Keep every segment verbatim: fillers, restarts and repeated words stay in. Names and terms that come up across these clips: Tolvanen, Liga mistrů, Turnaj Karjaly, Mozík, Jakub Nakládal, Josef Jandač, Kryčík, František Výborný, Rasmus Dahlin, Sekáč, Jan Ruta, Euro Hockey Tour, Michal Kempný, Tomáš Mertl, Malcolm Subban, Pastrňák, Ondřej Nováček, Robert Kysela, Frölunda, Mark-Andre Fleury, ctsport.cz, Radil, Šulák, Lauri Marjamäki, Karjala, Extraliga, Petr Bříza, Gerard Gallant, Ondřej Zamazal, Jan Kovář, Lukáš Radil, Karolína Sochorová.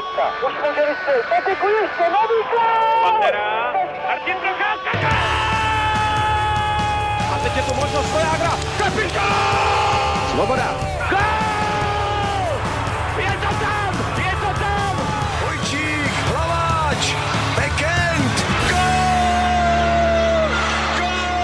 Koska. Už může vystřelit. Patrik Ujiště, nový gól! Pantera. Martin Procházka. A teď je tu možnost Kojágra. Klepiš gól! Svoboda. Gól! Je to tam! Je to tam! Kryčík, Hlaváč, Bekend. Gól! Gól!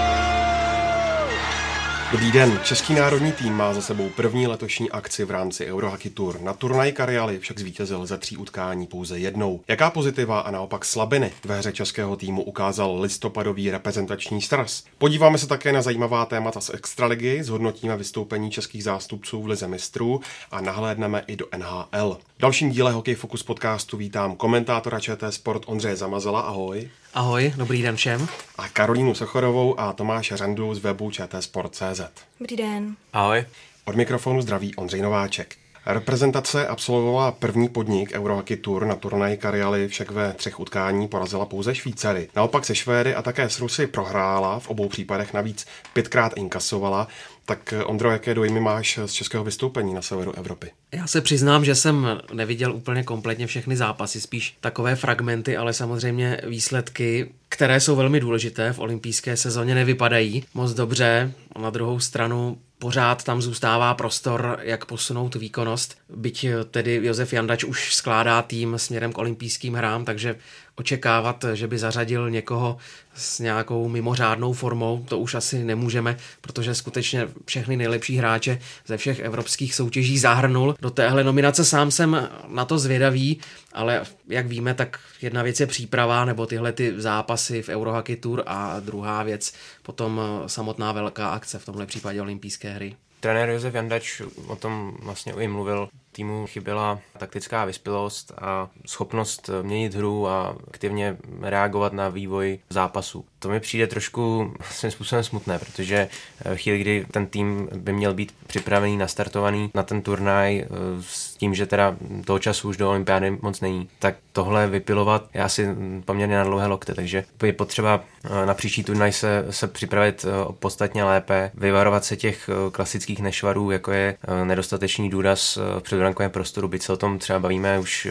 Dobrý den. Český národní tým má za sebou první letošní akci v rámci Euro Hockey Tour. Na turnaji Karjaly však zvítězil ze tří utkání pouze jednou. Jaká pozitiva a naopak slabiny ve hře českého týmu ukázal listopadový reprezentační sraz? Podíváme se také na zajímavá témata z extraligy, zhodnotíme vystoupení českých zástupců v lize mistrů a nahlédneme i do N H L. V dalším díle Hokej Focus podcastu vítám komentátora ČT Sport Ondřeje Zamazala. Ahoj. Ahoj, dobrý den všem. A Karolínu Sochorovou a Tomáše Řandu z webu čtsport tečka cz. Dobrý den. Ahoj. Od mikrofonu zdraví Ondřej Nováček. Reprezentace absolvovala první podnik Euro Hockey Tour, na turnaji Karjaly však ve třech utkání porazila pouze Švýcary. Naopak se Švédy a také s Rusy prohrála, v obou případech navíc pětkrát inkasovala. Tak Ondro, jaké dojmy máš z českého vystoupení na severu Evropy? Já se přiznám, že jsem neviděl úplně kompletně všechny zápasy, spíš takové fragmenty, ale samozřejmě výsledky, které jsou velmi důležité v olympijské sezóně, nevypadají moc dobře. Na druhou stranu pořád tam zůstává prostor, jak posunout výkonnost. Byť tedy Josef Jandač už skládá tým směrem k olympijským hrám, takže očekávat, že by zařadil někoho s nějakou mimořádnou formou, to už asi nemůžeme, protože skutečně všechny nejlepší hráče ze všech evropských soutěží zahrnul do téhle nominace. Sám jsem na to zvědavý, ale jak víme, tak jedna věc je příprava nebo tyhle ty zápasy v Euro Hockey Tour a druhá věc potom samotná velká akce, v tomhle případě olympijské hry. Trenér Josef Jandač o tom vlastně i mluvil. Týmu chyběla taktická vyspělost a schopnost měnit hru a aktivně reagovat na vývoj zápasu. To mi přijde trošku svým způsobem smutné, protože chvíli, kdy ten tým by měl být připravený, nastartovaný na ten turnaj s tím, že teda toho času už do olympiády moc není, tak tohle vypilovat je asi poměrně na dlouhé lokte, takže je potřeba na příští turnaj se, se připravit podstatně lépe, vyvarovat se těch klasických nešvarů, jako je nedostatečný důraz v předbrankovém prostoru, byť se o tom třeba bavíme už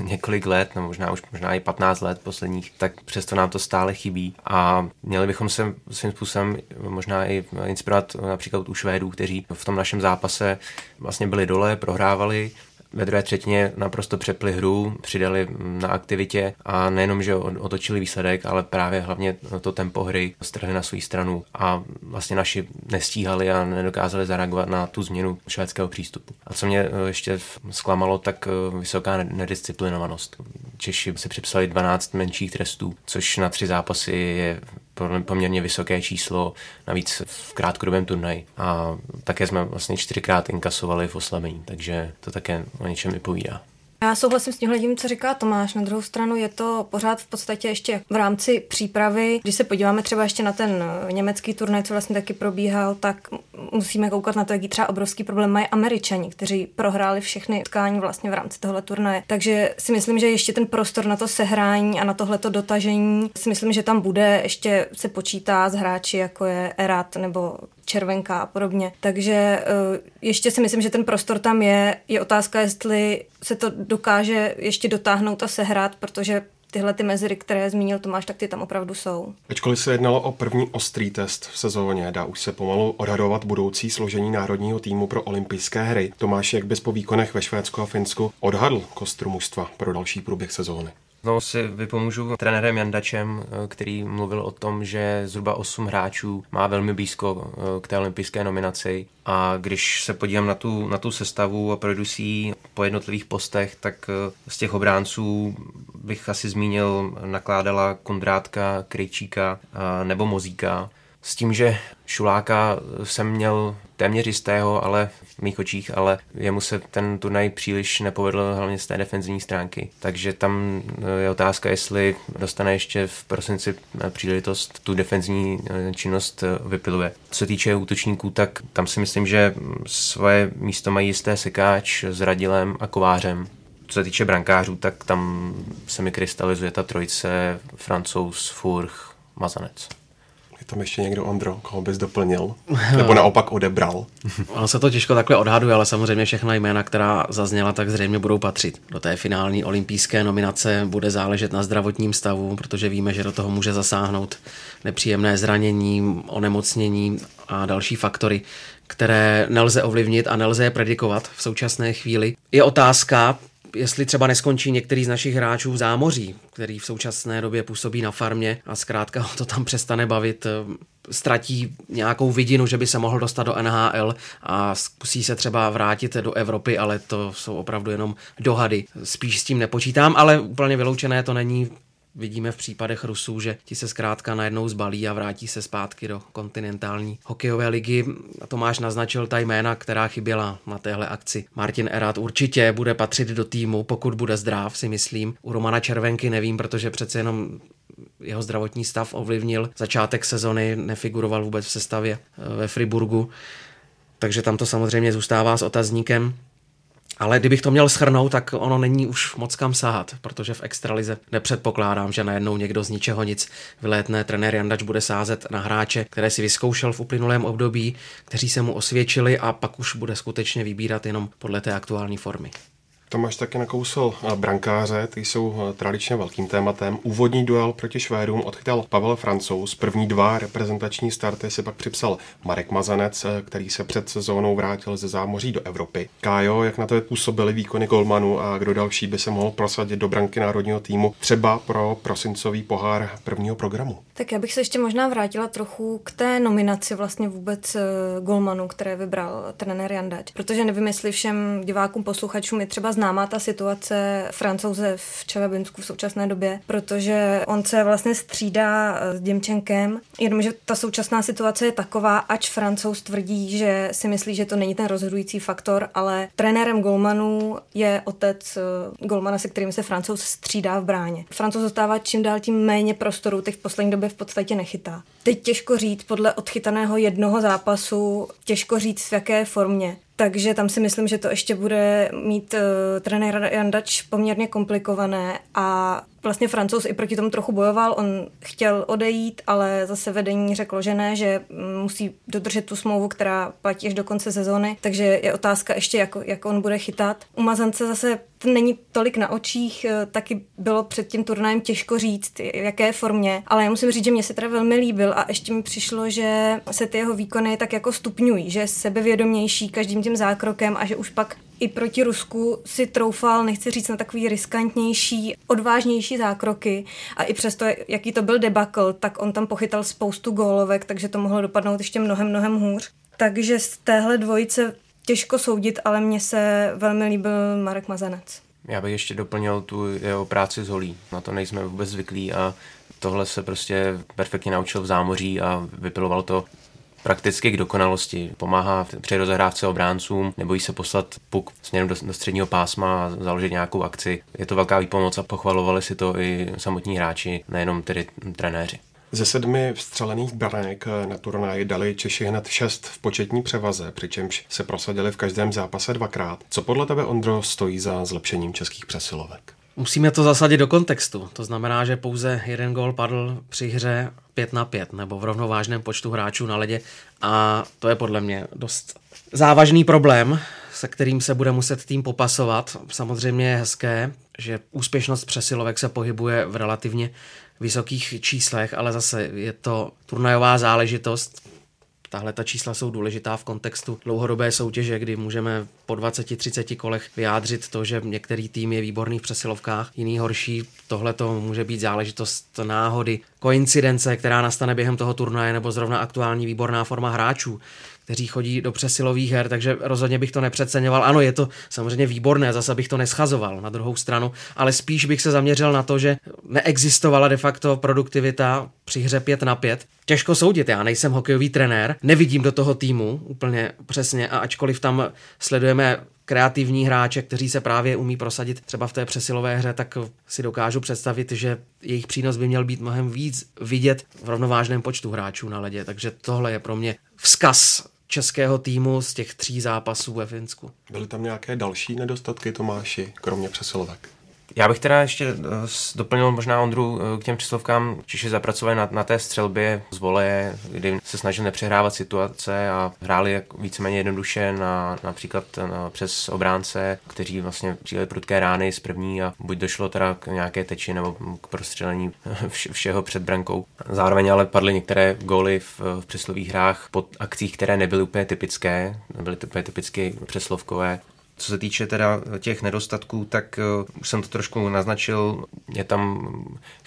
několik let, no možná už možná i patnáct let posledních, tak přesto nám to stále chybí a měli bychom se svým způsobem možná i inspirovat například u Švédů, kteří v tom našem zápase vlastně byli dole, prohrávali, ve druhé třetině naprosto přepli hru, přidali na aktivitě a nejenom, že otočili výsledek, ale právě hlavně to tempo hry strhli na svou stranu a vlastně naši nestíhali a nedokázali zareagovat na tu změnu švédského přístupu. A co mě ještě zklamalo, tak vysoká nedisciplinovanost. Češi si připsali dvanáct menších trestů, což na tři zápasy je poměrně vysoké číslo, navíc v krátkodobém turnaji. A také jsme vlastně čtyřikrát inkasovali v oslabení, takže to také o něčem vypovídá. Já souhlasím s tímhledím, co říká Tomáš. Na druhou stranu je to pořád v podstatě ještě v rámci přípravy. Když se podíváme třeba ještě na ten německý turnaj, co vlastně taky probíhal, tak musíme koukat na to, jaký třeba obrovský problém mají Američani, kteří prohráli všechny utkání vlastně v rámci tohle turnaje. Takže si myslím, že ještě ten prostor na to sehrání a na tohleto dotažení, si myslím, že tam bude, ještě se počítá s hráči, jako je Erat nebo Červenka a podobně. Takže ještě si myslím, že ten prostor tam je. Je otázka, jestli se to dokáže ještě dotáhnout a sehrát, protože tyhle ty mezery, které zmínil Tomáš, tak ty tam opravdu jsou. Ačkoliv se jednalo o první ostrý test v sezóně, dá už se pomalu odhadovat budoucí složení národního týmu pro olympijské hry. Tomáš, jak bys po výkonech ve Švédsku a Finsku odhadl kostru mužstva pro další průběh sezóny? No, si vypomůžu trenérem Jandačem, který mluvil o tom, že zhruba osm hráčů má velmi blízko k té olympijské nominaci. A když se podívám na tu, na tu sestavu a projdu si ji po jednotlivých postech, tak z těch obránců bych asi zmínil Nakládala, Kundrátka, Kryčíka nebo Mozíka. S tím, že Šuláka jsem měl téměř jistého, ale v mých očích, ale jemu se ten turnaj příliš nepovedl, hlavně z té defenzivní stránky. Takže tam je otázka, jestli dostane ještě v prosinci příležitost, tu defenzivní činnost vypiluje. Co se týče útočníků, tak tam si myslím, že svoje místo mají jisté Sekáč s Radilem a Kovářem. Co se týče brankářů, tak tam se mi krystalizuje ta trojice Francouz, Frk, Mazanec. Je tam ještě někdo, Ondro, koho bys doplnil? Nebo naopak odebral? Ono se to těžko takhle odhaduje, ale samozřejmě všechna jména, která zazněla, tak zřejmě budou patřit. Do té finální olympijské nominace bude záležet na zdravotním stavu, protože víme, že do toho může zasáhnout nepříjemné zranění, onemocnění a další faktory, které nelze ovlivnit a nelze je predikovat v současné chvíli. Je otázka, jestli třeba neskončí některý z našich hráčů v zámoří, který v současné době působí na farmě a zkrátka ho to tam přestane bavit, ztratí nějakou vidinu, že by se mohl dostat do N H L a zkusí se třeba vrátit do Evropy, ale to jsou opravdu jenom dohady. Spíš s tím nepočítám, ale úplně vyloučené to není. Vidíme v případech Rusů, že ti se zkrátka najednou zbalí a vrátí se zpátky do kontinentální hokejové ligy. Tomáš naznačil ta jména, která chyběla na téhle akci. Martin Erat určitě bude patřit do týmu, pokud bude zdrav, si myslím. U Romana Červenky nevím, protože přece jenom jeho zdravotní stav ovlivnil. Začátek sezony nefiguroval vůbec v sestavě ve Friburgu, takže tam to samozřejmě zůstává s otazníkem. Ale kdybych to měl shrnout, tak ono není už moc kam sahat, protože v extralize nepředpokládám, že najednou někdo z ničeho nic vylétne. Trenér Jandač bude sázet na hráče, které si vyzkoušel v uplynulém období, kteří se mu osvědčili, a pak už bude skutečně vybírat jenom podle té aktuální formy. Tomáš taky nakousl brankáře, ty jsou tradičně velkým tématem. Úvodní duel proti Švédům odchytal Pavel Francouz, první dva reprezentační starty si pak připsal Marek Mazanec, který se před sezónou vrátil ze zámoří do Evropy. Kájo, jak na tebe působily výkony golmanů a kdo další by se mohl prosadit do branky národního týmu třeba pro prosincový pohár prvního programu? Tak já bych se ještě možná vrátila trochu k té nominaci vlastně vůbec golmanů, které vybral trenér Jandač, protože nevím, jestli všem divákům, posluchačům je třeba známá ta situace Francouze v Čelebinsku v současné době, protože on se vlastně střídá s Děmčenkem, jenomže ta současná situace je taková, ač Francouz tvrdí, že si myslí, že to není ten rozhodující faktor, ale trenérem golmanů je otec golmana, se kterým se Francouz střídá v bráně. Francouz dostává čím dál tím méně prostoru, teď v poslední době v podstatě nechytá. Teď těžko říct, podle odchytaného jednoho zápasu, těžko říct v jaké formě. Takže tam si myslím, že to ještě bude mít uh, trenér Jandač poměrně komplikované a vlastně Francouz i proti tomu trochu bojoval, on chtěl odejít, ale zase vedení řeklo, že ne, že musí dodržet tu smlouvu, která platí až do konce sezóny, takže je otázka ještě, jak, jak on bude chytat. U Mazance zase není tolik na očích, taky bylo před tím turnajem těžko říct, v jaké formě, ale já musím říct, že mě se teda velmi líbil a ještě mi přišlo, že se ty jeho výkony tak jako stupňují, že je sebevědomější každým tím zákrokem a že už pak i proti Rusku si troufal, nechci říct, na takový riskantnější, odvážnější zákroky a i přesto, jaký to byl debakl, tak on tam pochytal spoustu gólovek, takže to mohlo dopadnout ještě mnohem, mnohem hůř. Takže z téhle dvojice těžko soudit, ale mně se velmi líbil Marek Mazanec. Já bych ještě doplnil tu jeho práci s holí, na to nejsme vůbec zvyklí a tohle se prostě perfektně naučil v zámoří a vypiloval to prakticky k dokonalosti. Pomáhá při rozehrávce obráncům, nebojí se poslat puk směrem do, do středního pásma a založit nějakou akci. Je to velká výpomoc a pochvalovali si to i samotní hráči, nejenom tedy trenéři. Ze sedmi vstřelených branek na turnaji dali Češi hned šest v početní převaze, přičemž se prosadili v každém zápase dvakrát. Co podle tebe, Ondro, stojí za zlepšením českých přesilovek? Musíme to zasadit do kontextu. To znamená, že pouze jeden gól padl při hře pět na pět nebo v rovnovážném počtu hráčů na ledě a to je podle mě dost závažný problém, se kterým se bude muset tým popasovat. Samozřejmě je hezké, že úspěšnost přesilovek se pohybuje v relativně vysokých číslech, ale zase je to turnajová záležitost. Tahle ta čísla jsou důležitá v kontextu dlouhodobé soutěže, kdy můžeme po dvaceti třiceti kolech vyjádřit to, že některý tým je výborný v přesilovkách, jiný horší. Tohle to může být záležitost náhody, koincidence, která nastane během toho turnaje, nebo zrovna aktuální výborná forma hráčů, kteří chodí do přesilových her, takže rozhodně bych to nepřeceňoval. Ano, je to samozřejmě výborné, zase bych to neschazoval na druhou stranu, ale spíš bych se zaměřil na to, že neexistovala de facto produktivita při hře pět na pět. Těžko soudit, já nejsem hokejový trenér, nevidím do toho týmu úplně přesně a ačkoliv tam sledujeme kreativní hráče, kteří se právě umí prosadit třeba v té přesilové hře, tak si dokážu představit, že jejich přínos by měl být mnohem víc vidět v rovnovážném počtu hráčů na ledě, takže tohle je pro mě vzkaz českého týmu z těch tří zápasů ve Finsku. Byly tam nějaké další nedostatky, Tomáši, kromě přesilovek? Já bych teda ještě doplnil možná Ondru k těm číslovkám. Češi zapracovali na, na té střelbě z voleje, kdy se snažili nepřehrávat situace a hráli víceméně jednoduše na, například na, přes obránce, kteří vlastně přijeli prudké rány z první a buď došlo teda k nějaké teči nebo k prostřelení všeho před brankou. Zároveň ale padly některé góly v, v přeslových hrách pod akcích, které nebyly úplně typické, nebyly úplně typicky přeslovkové. Co se týče teda těch nedostatků, tak už jsem to trošku naznačil, je tam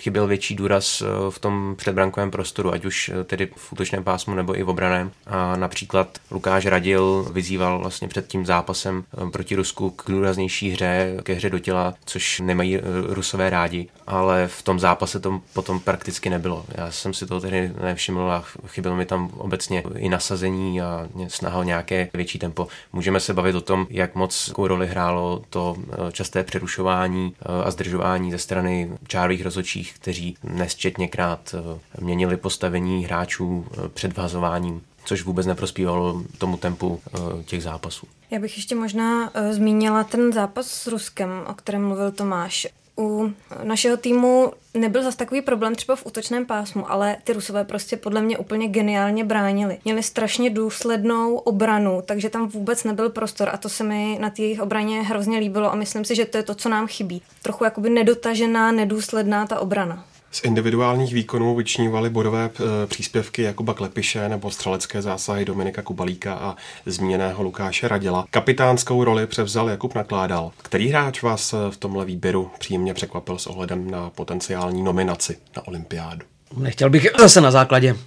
chyběl větší důraz v tom předbrankovém prostoru, ať už tedy v útočném pásmu nebo i v obraném. A například Lukáš Radil vyzýval vlastně před tím zápasem proti Rusku k důraznější hře, ke hře do těla, což nemají Rusové rádi, ale v tom zápase to potom prakticky nebylo. Já jsem si to tedy nevšiml a chybělo mi tam obecně i nasazení a snaha o nějaké větší tempo. Můžeme se bavit o tom, jak moc jakou roli hrálo to časté přerušování a zdržování ze strany čárových rozhodčích, kteří nesčetněkrát měnili postavení hráčů před vhazováním, což vůbec neprospívalo tomu tempu těch zápasů. Já bych ještě možná zmínila ten zápas s Ruskem, o kterém mluvil Tomáš. U našeho týmu nebyl zas takový problém třeba v útočném pásmu, ale ty Rusové prostě podle mě úplně geniálně bránili. Měli strašně důslednou obranu, takže tam vůbec nebyl prostor a to se mi na té jejich obraně hrozně líbilo a myslím si, že to je to, co nám chybí. Trochu jakoby nedotažená, nedůsledná ta obrana. Z individuálních výkonů vyčnívaly bodové příspěvky Jakuba Klepiše nebo střelecké zásahy Dominika Kubalíka a zmíněného Lukáše Radila. Kapitánskou roli převzal Jakub Nakládal. Který hráč vás v tomhle výběru příjemně překvapil s ohledem na potenciální nominaci na olympiádu? Nechtěl bych zase na základě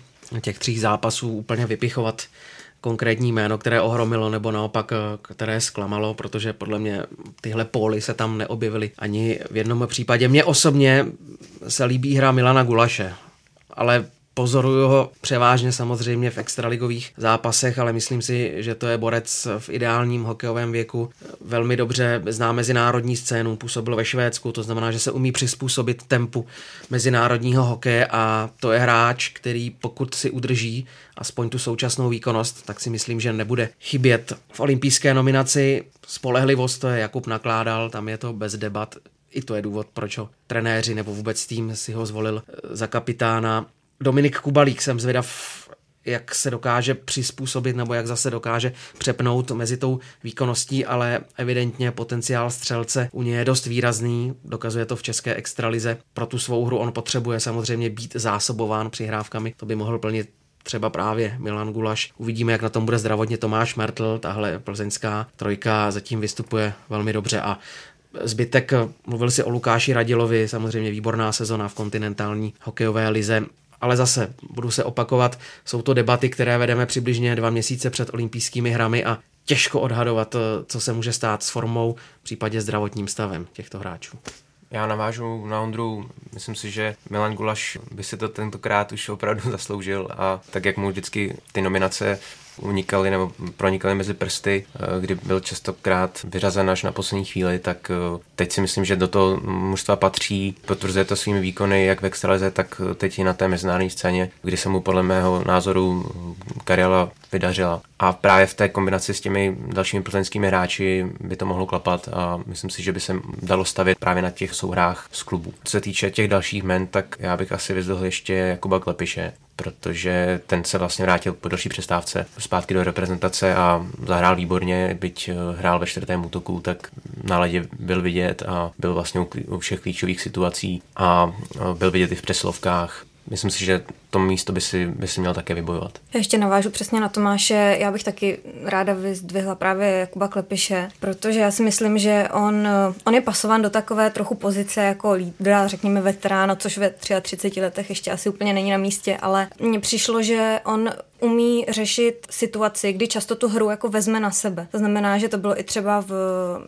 těch tří zápasů úplně vypichovat konkrétní jméno, které ohromilo nebo naopak, které zklamalo, protože podle mě tyhle póly se tam neobjevily ani v jednom případě. Mně osobně se líbí hra Milana Gulaše, ale pozoruju ho převážně samozřejmě v extraligových zápasech, ale myslím si, že to je borec v ideálním hokejovém věku. Velmi dobře zná mezinárodní scénu, působil ve Švédsku, to znamená, že se umí přizpůsobit tempu mezinárodního hokeje a to je hráč, který pokud si udrží aspoň tu současnou výkonnost, tak si myslím, že nebude chybět. V olympijské nominaci spolehlivost, to je Jakub Nakládal, tam je to bez debat. I to je důvod, proč ho trenéři nebo vůbec tým si ho zvolil za kapitána. Dominik Kubalík, jsem zvědav, jak se dokáže přizpůsobit nebo jak zase dokáže přepnout mezi tou výkonností, ale evidentně potenciál střelce u něj je dost výrazný, dokazuje to v české extralize. Pro tu svou hru on potřebuje samozřejmě být zásobován přihrávkami, to by mohl plnit třeba právě Milan Gulaš. Uvidíme, jak na tom bude zdravotně Tomáš Mertl, tahle plzeňská trojka zatím vystupuje velmi dobře a zbytek, mluvil si o Lukáši Radilovi, samozřejmě výborná sezona v kontinentální hokejové lize, ale zase budu se opakovat, jsou to debaty, které vedeme přibližně dva měsíce před olympijskými hrami a těžko odhadovat, co se může stát s formou, případně zdravotním stavem těchto hráčů. Já navážu na Ondru, myslím si, že Milan Gulaš by si to tentokrát už opravdu zasloužil a tak, jak mu vždycky ty nominace unikali nebo pronikali mezi prsty, kdy byl častokrát vyřazen až na poslední chvíli, tak teď si myslím, že do toho mužstva patří, potvrzuje to svými výkony jak v extralize, tak teď i na té mezinárodní scéně, kdy se mu podle mého názoru Karjala vydařila. A právě v té kombinaci s těmi dalšími plzeňskými hráči by to mohlo klapat a myslím si, že by se dalo stavět právě na těch souhrách z klubu. Co se týče těch dalších men, tak já bych asi vyzdvihl ještě Jakuba Klepiše, protože ten se vlastně vrátil po další přestávce zpátky do reprezentace a zahrál výborně, byť hrál ve čtvrtém útoku, tak na ledě byl vidět a byl vlastně u všech klíčových situací a byl vidět i v přeslovkách. Myslím si, že to místo by si, by si měl také vybojovat. Já ještě navážu přesně na Tomáše. Já bych taky ráda vyzdvihla právě Jakuba Klepiše, protože já si myslím, že on, on je pasován do takové trochu pozice jako lídra, řekněme veterána, což ve třiatřiceti letech ještě asi úplně není na místě, ale mně přišlo, že on umí řešit situaci, kdy často tu hru jako vezme na sebe. To znamená, že to bylo i třeba v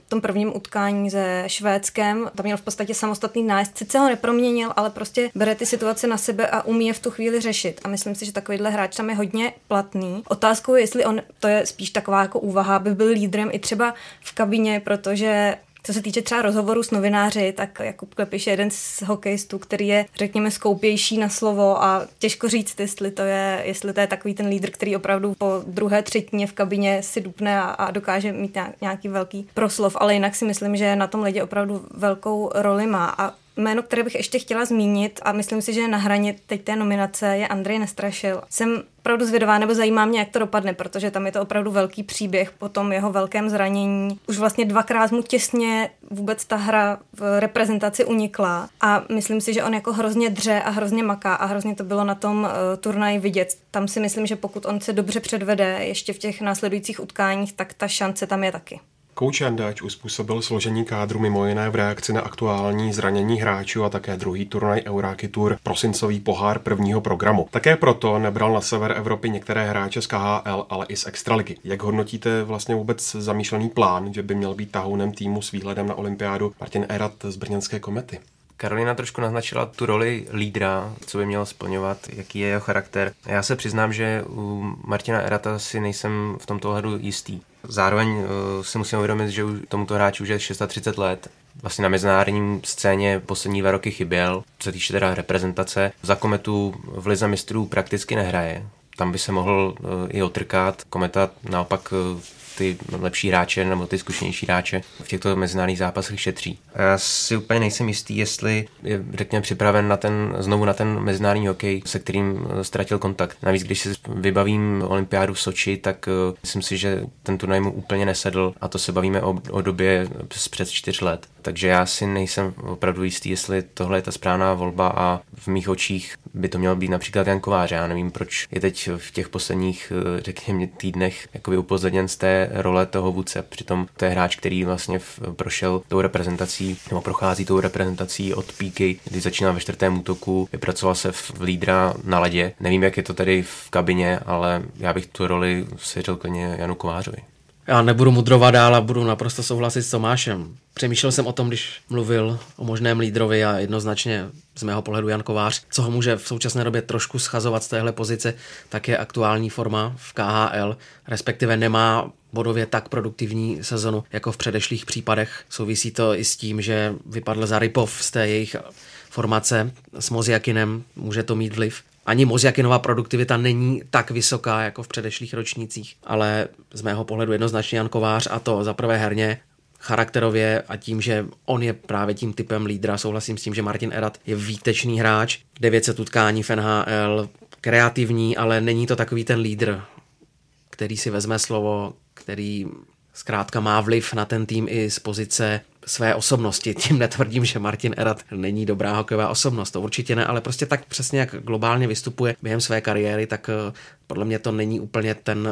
tom prvním utkání se Švédskem. Tam měl v podstatě samostatný nájezd, sice ho neproměnil, ale prostě bere ty situace na sebe a umí je v tu chvíli řešit. A myslím si, že takovýhle hráč tam je hodně platný. Otázkou je, jestli on, to je spíš taková jako úvaha, by byl lídrem i třeba v kabině, protože Co se týče třeba rozhovoru s novináři, tak Jakub Klepiš je jeden z hokejistů, který je, řekněme, skoupější na slovo a těžko říct, jestli to je, jestli to je takový ten lídr, který opravdu po druhé třetině v kabině si dupne a, a dokáže mít nějaký velký proslov, ale jinak si myslím, že na tom ledě opravdu velkou roli má. A jméno, které bych ještě chtěla zmínit a myslím si, že na hraně teď té nominace, je Andrej Nestrašil. Jsem opravdu zvědavá, nebo zajímá mě, jak to dopadne, protože tam je to opravdu velký příběh po tom jeho velkém zranění. Už vlastně dvakrát mu těsně vůbec ta hra v reprezentaci unikla a myslím si, že on jako hrozně dře a hrozně maká a hrozně to bylo na tom uh, turnaji vidět. Tam si myslím, že pokud on se dobře předvede ještě v těch následujících utkáních, tak ta šance tam je taky. Kouč Jandač uspůsobil složení kádru mimo jiné v reakci na aktuální zranění hráčů a také druhý turnaj Euro Hockey Tour, prosincový pohár prvního programu. Také proto nebral na sever Evropy některé hráče z K H L, ale i z extraligy. Jak hodnotíte vlastně vůbec zamýšlený plán, že by měl být tahounem týmu s výhledem na olympiádu Martin Erat z brněnské Komety? Karolína trošku naznačila tu roli lídra, co by měl splňovat, jaký je jeho charakter. Já se přiznám, že u Martina Erata si nejsem v tomto ohledu jistý. Zároveň si musím uvědomit, že tomuto hráči už je třicet šest let. Vlastně na mezinárodní scéně poslední dva roky chyběl, co se týče teda reprezentace. Za Kometu v lize mistrů prakticky nehraje. Tam by se mohl i otrkat. Kometa naopak ty lepší hráče nebo ty zkušenější hráče v těchto mezinárodních zápasech šetří. Já si úplně nejsem jistý, jestli je, řekněme, připraven na ten, znovu na ten mezinárodní hokej, se kterým ztratil kontakt. Navíc, když si vybavím olympiádu v Soči, tak uh, myslím si, že ten turnaj mu úplně nesedl a to se bavíme o, o době z před čtyř let. Takže já si nejsem opravdu jistý, jestli tohle je ta správná volba a v mých očích by to mělo být například Jan Kovář. Já nevím, proč je teď v těch posledních, řekněme, týdnech jakoby upozorněn z té role toho vůdce. Přitom to je hráč, který vlastně prošel tou reprezentací nebo prochází tou reprezentací od píky, kdy začínal ve čtvrtém útoku, vypracoval se v lídra na ledě. Nevím, jak je to tady v kabině, ale já bych tu roli svěřil klidně Janu Kovářovi. Já nebudu mudrovat dál a budu naprosto souhlasit s Tomášem. Přemýšlel jsem o tom, když mluvil o možném lídrovi a jednoznačně z mého pohledu Jan Kovář, co ho může v současné době trošku schazovat z téhle pozice, tak je aktuální forma v K H L, respektive nemá bodově tak produktivní sezonu jako v předešlých případech. Souvisí to i s tím, že vypadl Zaripov z té jejich formace s Mozjakinem, může to mít vliv. Ani Mozjakinova produktivita není tak vysoká jako v předešlých ročnících, ale z mého pohledu jednoznačně Jan Kovář, a to za prvé herně, charakterově a tím, že on je právě tím typem lídra. Souhlasím s tím, že Martin Erat je výtečný hráč, devět set utkání v N H L, kreativní, ale není to takový ten lídr, který si vezme slovo, který zkrátka má vliv na ten tým i z pozice své osobnosti. Tím netvrdím, že Martin Erat není dobrá hokejová osobnost, to určitě ne, ale prostě tak přesně jak globálně vystupuje během své kariéry, tak podle mě to není úplně ten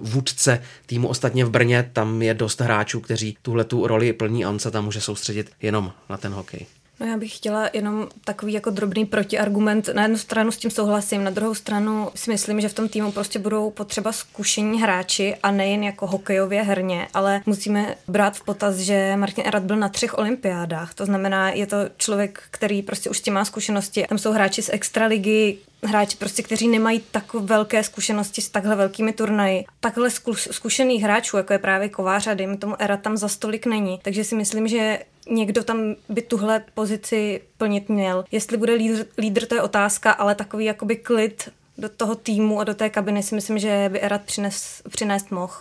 vůdce týmu. Ostatně v Brně tam je dost hráčů, kteří tuhletu roli plní a on se tam může soustředit jenom na ten hokej. No já bych chtěla jenom takový jako drobný protiargument. Na jednu stranu s tím souhlasím, na druhou stranu si myslím, že v tom týmu prostě budou potřeba zkušení hráči a nejen jako hokejově herně, ale musíme brát v potaz, že Martin Erat byl na třech olympiádách. To znamená, je to člověk, který prostě už s tím má zkušenosti. Tam jsou hráči z extraligy, hráči prostě, kteří nemají tak velké zkušenosti s takhle velkými turnaji. Takhle zkušených hráčů, jako je právě Kovář a dejme tomu Erat, tam za stolik není. Takže si myslím, že někdo tam by tuhle pozici plnit měl. Jestli bude lídr, lídr, to je otázka, ale takový jakoby klid do toho týmu a do té kabiny si myslím, že by Erat přines, přinést mohl.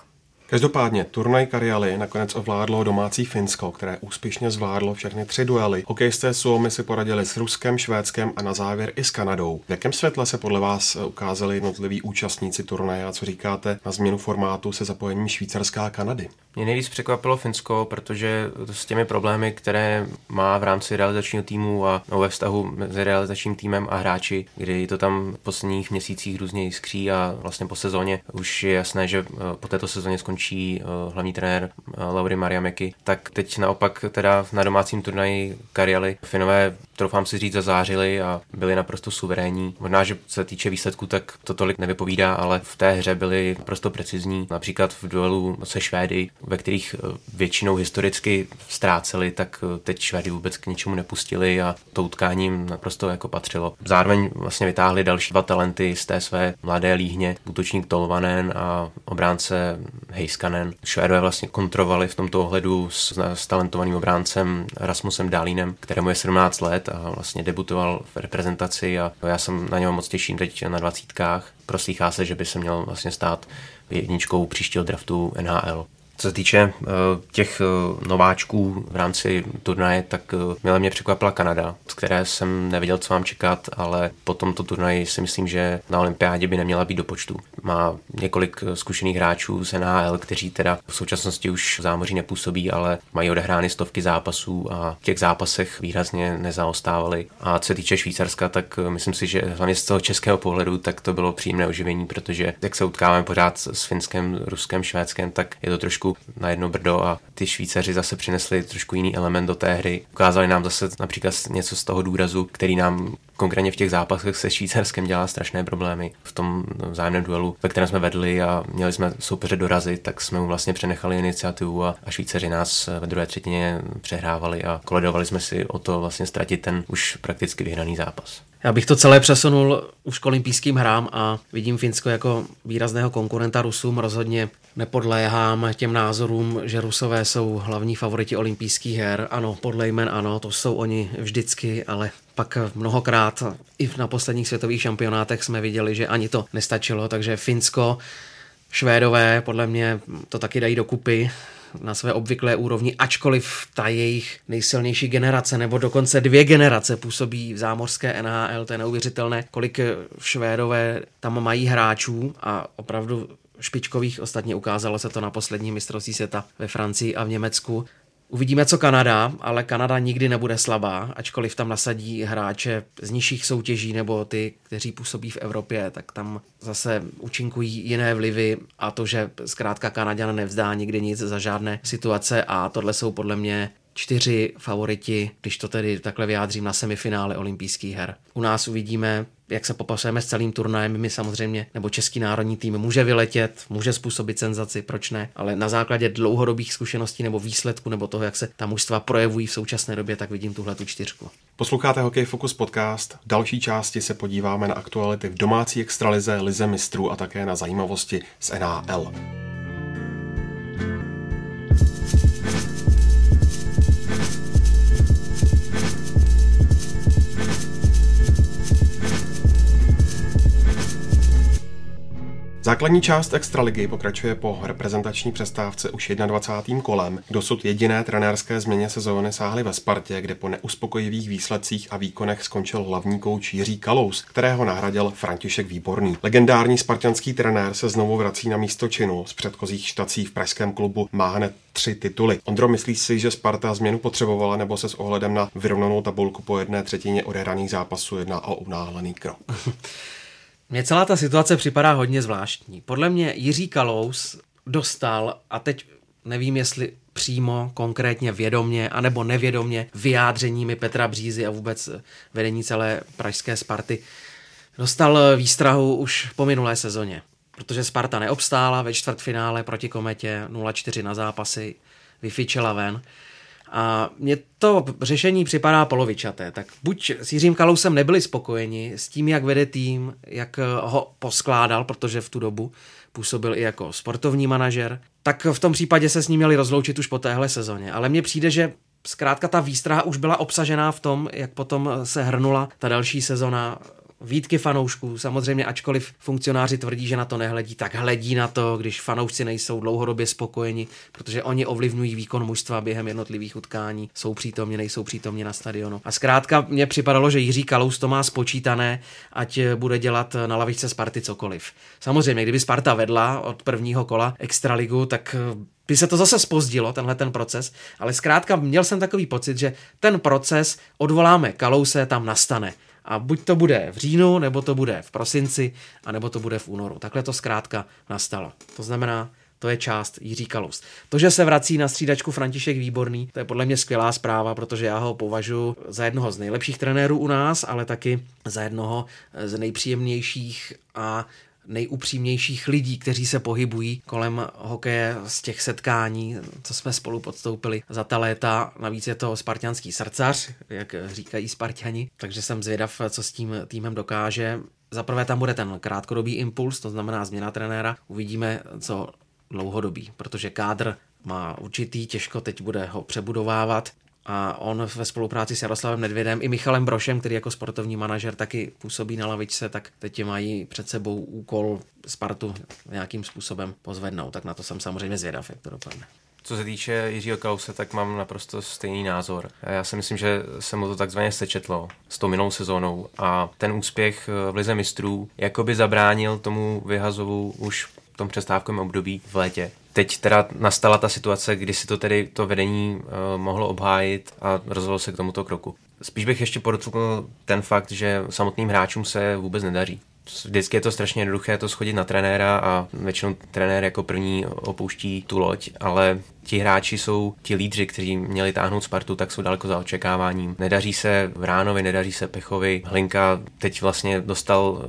Každopádně turnaj Karjaly nakonec ovládlo domácí Finsko, které úspěšně zvládlo všechny tři duely. Hokejisté Suomi si poradili s Ruskem, Švédskem a na závěr i s Kanadou. V jakém světle se podle vás ukázali jednotliví účastníci turnaje a co říkáte na změnu formátu se zapojením Švýcarska a Kanady? Mě nejvíc překvapilo Finsko, protože s těmi problémy, které má v rámci realizačního týmu a ve vztahu mezi realizačním týmem a hráči, kdy to tam v posledních měsících různě jiskří a vlastně po sezóně už je jasné, že po této sezóně skončí hlavní trenér Lauri Marjamäki. Tak teď naopak teda na domácím turnaji Karjaly Finové, troufám si říct, zazářili a byli naprosto suverénní. Možná, že se týče výsledku, tak to tolik nevypovídá, ale v té hře byli naprosto precizní. Například v duelu se Švédy, ve kterých většinou historicky ztráceli, tak teď Švédy vůbec k ničemu nepustili a to utkáním naprosto jako patřilo. Zároveň vlastně vytáhli další dva talenty z té své mladé líhně, útočník Tolvanen a obránce Hej. Heiskanen. Švédové vlastně kontrovali v tomto ohledu s, s talentovaným obráncem Rasmusem Dahlinem, kterému je sedmnáct let a vlastně debutoval v reprezentaci a já jsem na něho moc těším teď na dvacítkách. Proslýchá se, že by se měl vlastně stát jedničkou příštího draftu N H L. Co se týče těch nováčků v rámci turnaje, tak mile mě překvapila Kanada, z které jsem nevěděl, co mám čekat, ale po tomto turnaji si myslím, že na olympiádě by neměla být do počtu. Má několik zkušených hráčů z N H L, kteří teda v současnosti už v zámoří nepůsobí, ale mají odehrány stovky zápasů a v těch zápasech výrazně nezaostávali. A co se týče Švýcarska, tak myslím si, že hlavně z toho českého pohledu, tak to bylo příjemné oživení, protože jak se utkáváme pořád s Finskem, Ruskem, Švédskem, tak je to trošku na jedno brdo a ty Švýcaři zase přinesli trošku jiný element do té hry. Ukázali nám zase například něco z toho důrazu, který nám konkrétně v těch zápasech se Švýcarskem dělá strašné problémy. V tom vzájemném duelu, ve kterém jsme vedli a měli jsme soupeře dorazit, tak jsme mu vlastně přenechali iniciativu a, a Švýcaři nás ve druhé třetině přehrávali a koledovali jsme si o to vlastně ztratit ten už prakticky vyhraný zápas. Já bych to celé přesunul už k olympijským hrám a vidím Finsko jako výrazného konkurenta Rusům. Rozhodně nepodléhám těm názorům, že Rusové jsou hlavní favoriti olympijských her. Ano, podle jmen ano, to jsou oni vždycky, ale pak mnohokrát i na posledních světových šampionátech jsme viděli, že ani to nestačilo, takže Finsko, Švédové podle mě to taky dají dokupy na své obvyklé úrovni, ačkoliv ta jejich nejsilnější generace nebo dokonce dvě generace působí v zámořské N H L, to je neuvěřitelné, kolik Švédové tam mají hráčů a opravdu špičkových, ostatně ukázalo se to na poslední mistrovství světa ve Francii a v Německu. Uvidíme, co Kanada, ale Kanada nikdy nebude slabá, ačkoliv tam nasadí hráče z nižších soutěží nebo ty, kteří působí v Evropě, tak tam zase účinkují jiné vlivy a to, že zkrátka Kanaďan nevzdá nikdy nic za žádné situace a tohle jsou podle mě čtyři favoriti, když to tedy takhle vyjádřím, na semifinále olympijských her. U nás uvidíme, jak se popasujeme s celým turnajem, my samozřejmě, nebo český národní tým může vyletět, může způsobit senzaci, proč ne, ale na základě dlouhodobých zkušeností nebo výsledku, nebo toho, jak se ta mužstva projevují v současné době, tak vidím tuhle tu čtyřku. Posloucháte Hokej Focus podcast. V další části se podíváme na aktuality v domácí extralize, lize mistrů a také na zajímavosti z N H L. Základní část extraligy pokračuje po reprezentační přestávce už dvacátým prvním kolem. Dosud jediné trenérské změně sezóny sáhly ve Spartě, kde po neuspokojivých výsledcích a výkonech skončil hlavní kouč Jiří Kalous, kterého nahradil František Výborný. Legendární spartanský trenér se znovu vrací na místo činu. Z předchozích štací v pražském klubu má hned tři tituly. Ondro, myslíš si, že Sparta změnu potřebovala, nebo se s ohledem na vyrovnanou tabulku po jedné třetině odehraných zápasů jedná o unáhlený krok? Mně celá ta situace připadá hodně zvláštní. Podle mě Jiří Kalous dostal, a teď nevím, jestli přímo, konkrétně, vědomně, anebo nevědomně, vyjádřeními Petra Břízy a vůbec vedení celé pražské Sparty, dostal výstrahu už po minulé sezóně. Protože Sparta neobstála ve čtvrtfinále proti Kometě, nula čtyři na zápasy, vyfičela ven. A mně to řešení připadá polovičaté, tak buď s Jiřím Kalousem nebyli spokojeni s tím, jak vede tým, jak ho poskládal, protože v tu dobu působil i jako sportovní manažer, tak v tom případě se s ním měli rozloučit už po téhle sezóně. Ale mně přijde, že zkrátka ta výstraha už byla obsažená v tom, jak potom se hrnula ta další sezona. Výtky fanoušků, samozřejmě, ačkoliv funkcionáři tvrdí, že na to nehledí, tak hledí na to, když fanoušci nejsou dlouhodobě spokojeni, protože oni ovlivňují výkon mužstva během jednotlivých utkání, jsou přítomni, nejsou přítomni na stadionu. A zkrátka mně připadalo, že Jiří Kalous to má spočítané, ať bude dělat na lavičce Sparty cokoliv. Samozřejmě, kdyby Sparta vedla od prvního kola extraligu, tak by se to zase zpozdilo, tenhle ten proces, ale zkrátka měl jsem takový pocit, že ten proces odvoláme Kalouse, tam nastane. A buď to bude v říjnu, nebo to bude v prosinci, anebo to bude v únoru. Takhle to zkrátka nastalo. To znamená, to je část Jiří Kalous. To, že se vrací na střídačku František Výborný, to je podle mě skvělá zpráva, protože já ho považuji za jednoho z nejlepších trenérů u nás, ale taky za jednoho z nejpříjemnějších a nejupřímnějších lidí, kteří se pohybují kolem hokeje z těch setkání, co jsme spolu podstoupili za ta léta. Navíc je to spartanský srdcař, jak říkají Spartani, takže jsem zvědav, co s tím týmem dokáže. Zaprvé tam bude ten krátkodobý impuls, to znamená změna trenéra. Uvidíme, co dlouhodobý, protože kádr má určitý, těžko teď bude ho přebudovávat. A on ve spolupráci s Jaroslavem Nedvědem i Michalem Brošem, který jako sportovní manažer taky působí na lavičce, tak teď mají před sebou úkol Spartu nějakým způsobem pozvednout. Tak na to jsem samozřejmě zvědav, jak to dopadne. Co se týče Jiřího Kalouse, tak mám naprosto stejný názor. Já si myslím, že se mu to takzvaně sečetlo s tou minulou sezónou a ten úspěch v Lize mistrů jakoby zabránil tomu vyhazovu už v tom přestávkovém období v létě. Teď teda nastala ta situace, kdy si to tedy to vedení mohlo obhájit a rozhodlo se k tomuto kroku. Spíš bych ještě podotkl ten fakt, že samotným hráčům se vůbec nedaří. Vždycky je to strašně jednoduché to schodit na trenéra a většinou trenér jako první opouští tu loď, ale ti hráči jsou ti lídři, kteří měli táhnout Spartu, tak jsou daleko za očekáváním. Nedaří se Vránovi, nedaří se Pechovi. Hlinka teď vlastně dostal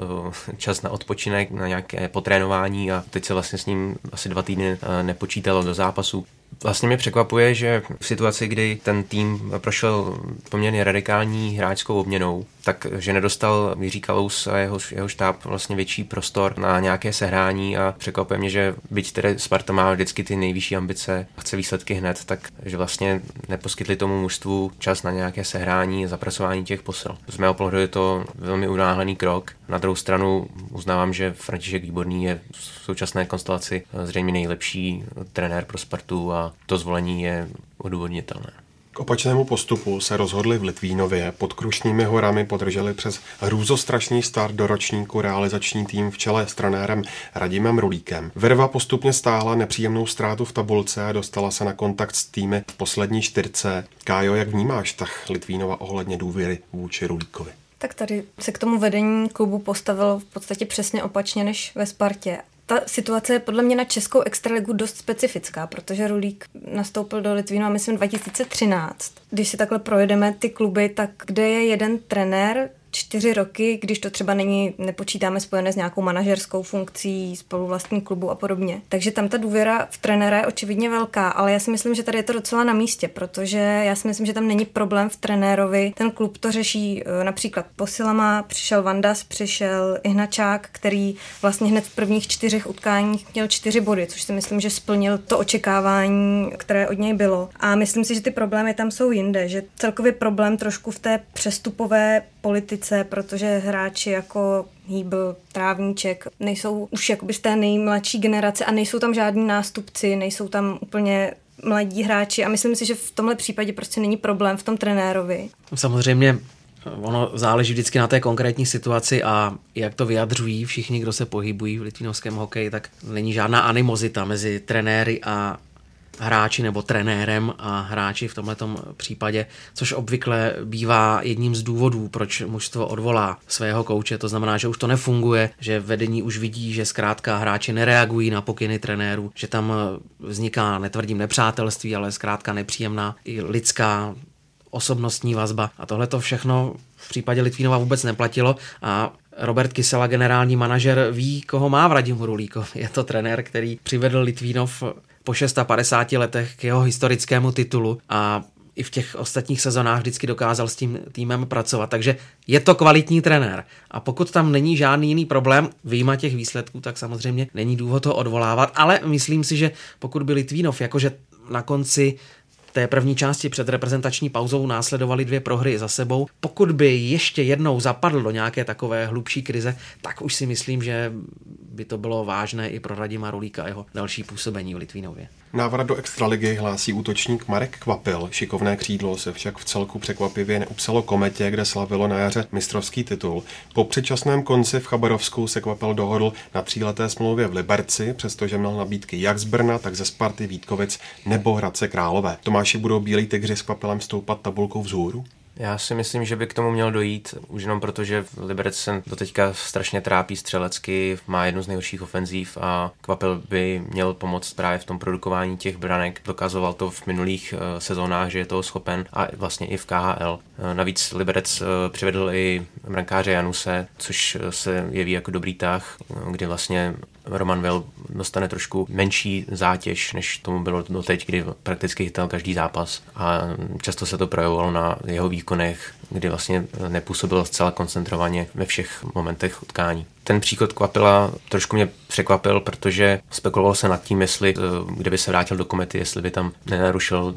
čas na odpočinek, na nějaké potrénování a teď se vlastně s ním asi dva týdny nepočítalo do zápasu. Vlastně mě překvapuje, že v situaci, kdy ten tým prošel poměrně radikální hráčskou obměnou, takže nedostal Jiří Kalous a jeho, jeho štáb vlastně větší prostor na nějaké sehrání a překvapuje mě, že byť tedy Sparta má vždycky ty nejvyšší ambice a chce výsledky hned, tak že vlastně neposkytli tomu mužstvu čas na nějaké sehrání a zapracování těch posil. Z mého pohledu je to velmi unáhlený krok. Na druhou stranu uznávám, že František Výborný je v současné konstelaci zřejmě nejlepší trenér pro Spartu a to zvolení je odůvodnitelné. K opačnému postupu se rozhodli v Litvínově, pod Krušnými horami podrželi přes hrůzostrašný start do ročníku realizační tým v čele s trenérem Radimem Rulíkem. Verva postupně stáhla nepříjemnou ztrátu v tabulce a dostala se na kontakt s týmy v poslední čtyřce. Kájo, jak vnímáš tah Litvínova ohledně důvěry vůči Rulíkovi? Tak tady se k tomu vedení klubu postavilo v podstatě přesně opačně než ve Spartě. Ta situace je podle mě na českou extraligu dost specifická, protože Rulík nastoupil do Litvínova, myslím, dva tisíce třináct. Když si takhle projedeme ty kluby, tak kde je jeden trenér čtyři roky, když to třeba není, nepočítáme spojené s nějakou manažerskou funkcí, spoluvlastní klubu a podobně. Takže tam ta důvěra v trenéra je očividně velká, ale já si myslím, že tady je to docela na místě, protože já si myslím, že tam není problém v trenérovi. Ten klub to řeší například posilama, přišel Vandas, přišel Ihnačák, který vlastně hned v prvních čtyřech utkáních měl čtyři body, což si myslím, že splnil to očekávání, které od něj bylo. A myslím si, že ty problémy tam jsou jinde, že celkově problém trošku v té přestupové politice, protože hráči jako Hýbl, Trávníček nejsou už jakoby z té nejmladší generace a nejsou tam žádní nástupci, nejsou tam úplně mladí hráči a myslím si, že v tomhle případě prostě není problém v tom trenérovi. Samozřejmě ono záleží vždycky na té konkrétní situaci a jak to vyjadřují všichni, kdo se pohybují v litvínovském hokeji, tak není žádná animozita mezi trenéry a hráči nebo trenérem a hráči v tomhletom případě, což obvykle bývá jedním z důvodů, proč mužstvo odvolá svého kouče. To znamená, že už to nefunguje, že vedení už vidí, že zkrátka hráči nereagují na pokyny trenérů, že tam vzniká, netvrdím nepřátelství, ale zkrátka nepříjemná i lidská osobnostní vazba. A tohle to všechno v případě Litvínova vůbec neplatilo a Robert Kysela, generální manažer, ví, koho má v Radimu Rulíkovi. Je to trenér, který přivedl Litvínov po padesáti šesti letech k jeho historickému titulu a i v těch ostatních sezonách vždycky dokázal s tím týmem pracovat, takže je to kvalitní trenér. A pokud tam není žádný jiný problém, vyjma těch výsledků, tak samozřejmě není důvod to odvolávat, ale myslím si, že pokud by Litvínov, jakože na konci té první části před reprezentační pauzou následovaly dvě prohry za sebou. Pokud by ještě jednou zapadl do nějaké takové hlubší krize, tak už si myslím, že by to bylo vážné i pro Radima Rulíka a jeho další působení v Litvínově. Návrat do extraligy hlásí útočník Marek Kvapil. Šikovné křídlo se však v celku překvapivě neupsalo Kometě, kde slavilo na jaře mistrovský titul. Po předčasném konci v Chabarovsku se Kvapil dohodl na tříleté smlouvě v Liberci, přestože měl nabídky jak z Brna, tak ze Sparty, Vítkovic nebo Hradce Králové. Tomáši, budou Bílí tygři s Kvapilem stoupat tabulkou vzhůru? Já si myslím, že by k tomu měl dojít, už jenom protože Liberec se doteďka strašně trápí střelecky, má jednu z nejhorších ofenzív a Kvapil by měl pomoct právě v tom produkování těch branek. Dokazoval to v minulých sezónách, že je toho schopen a vlastně i v K H L. Navíc Liberec přivedl i brankáře Januse, což se jeví jako dobrý tah, kdy vlastně Roman Will dostane trošku menší zátěž, než tomu bylo doteď, kdy prakticky chytal každý zápas a často se to projevovalo na jeho výkonech kdy vlastně nepůsobil zcela koncentrovaně ve všech momentech utkání. Ten příchod Kvapila trošku mě překvapil, protože spekuloval se nad tím, jestli kdyby se vrátil do Komety, jestli by tam nenarušil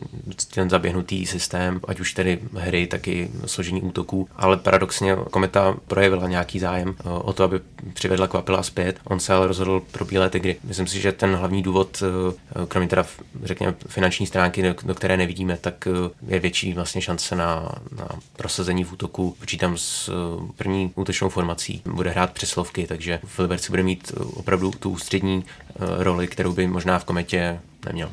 ten zaběhnutý systém, ať už tedy hry, tak i složení útoků. Ale paradoxně Kometa projevila nějaký zájem o to, aby přivedla Kvapila zpět. On se ale rozhodl pro Bílé tygry. Myslím si, že ten hlavní důvod, kromě teda řekněme finanční stránky, do které nevidíme, tak je větší vlastně šance na, na prosazení v útoku. Počítám s první útočnou formací. Bude hrát přeslovky, takže v Liberci bude mít opravdu tu ústřední roli, kterou by možná v Kometě neměl.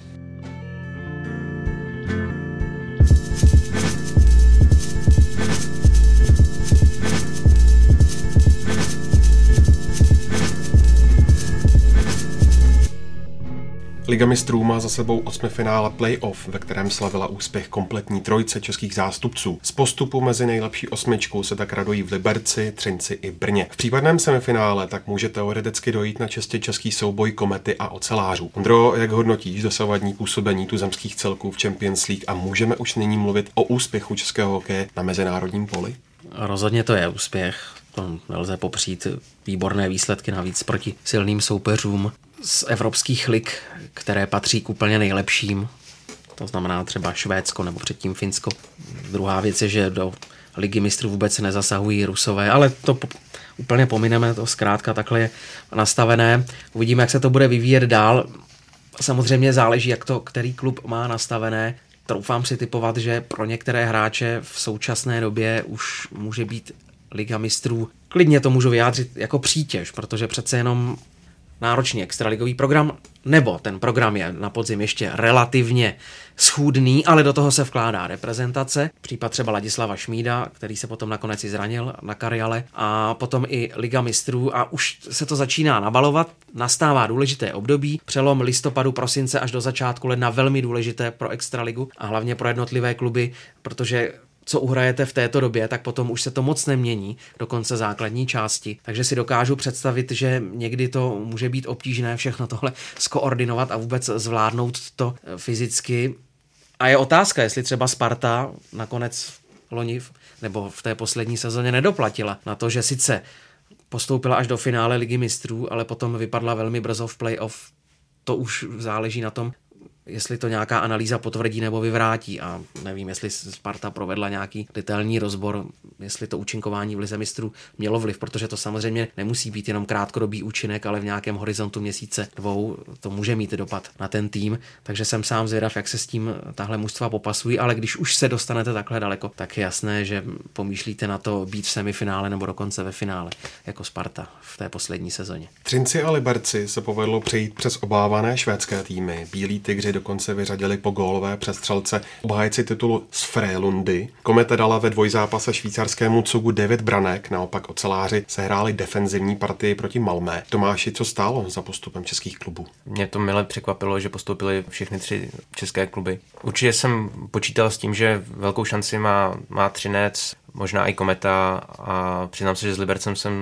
Liga mistrů má za sebou osmi finále play-off, ve kterém slavila úspěch kompletní trojice českých zástupců. Z postupu mezi nejlepší osmičkou se tak radují v Liberci, Třinci i Brně. V případném semifinále tak může teoreticky dojít na čistě český souboj Komety a Ocelářů. Ondro, jak hodnotíš dosavadní působení tuzemských celků v Champions League a můžeme už nyní mluvit o úspěchu českého hokeje na mezinárodním poli? Rozhodně to je úspěch. To nelze popřít, výborné výsledky navíc proti silným soupeřům z evropských lig, které patří k úplně nejlepším. To znamená třeba Švédsko nebo předtím Finsko. Druhá věc je, že do Ligy mistrů vůbec nezasahují Rusové, ale to po, úplně pomineme, to zkrátka takhle je nastavené. Uvidíme, jak se to bude vyvíjet dál. Samozřejmě záleží, jak to který klub má nastavené. Troufám si typovat, že pro některé hráče v současné době už může být Liga mistrů, klidně to můžu vyjádřit jako přítěž, protože přece jenom náročný extraligový program, nebo ten program je na podzim ještě relativně schůdný, ale do toho se vkládá reprezentace, případ třeba Ladislava Šmída, který se potom nakonec i zranil na Karjale, a potom i Liga mistrů a už se to začíná nabalovat, nastává důležité období, přelom listopadu, prosince až do začátku ledna, velmi důležité pro extraligu a hlavně pro jednotlivé kluby, protože co uhrajete v této době, tak potom už se to moc nemění do konce základní části. Takže si dokážu představit, že někdy to může být obtížné všechno tohle skoordinovat a vůbec zvládnout to fyzicky. A je otázka, jestli třeba Sparta nakonec loni nebo v té poslední sezóně nedoplatila na to, že sice postoupila až do finále Ligy mistrů, ale potom vypadla velmi brzo v play-off. To už záleží na tom, jestli to nějaká analýza potvrdí nebo vyvrátí a nevím, jestli Sparta provedla nějaký detailní rozbor, jestli to účinkování v Lize mistrů mělo vliv, protože to samozřejmě nemusí být jenom krátkodobý účinek, ale v nějakém horizontu měsíce dvou to může mít dopad na ten tým, takže jsem sám zvědav, jak se s tím tahle mužstva popasují, ale když už se dostanete takhle daleko, tak je jasné, že pomýšlíte na to být v semifinále nebo dokonce ve finále jako Sparta v té poslední sezóně. Třinci a Liberci se povedlo přejít přes obávané švédské týmy. Bílí tygři dokonce vyřadili po gólové přestřelce obhájci titulu z Frölundy. Kometa dala ve dvojzápase švýcarskému Cugu devět branek, naopak Oceláři sehráli defenzivní partii proti Malmé. Tomáši, co stálo za postupem českých klubů? Mě to mile překvapilo, že postoupili všechny tři české kluby. Určitě jsem počítal s tím, že velkou šanci má, má Třinec, možná i Kometa a přiznám se, že s Libercem jsem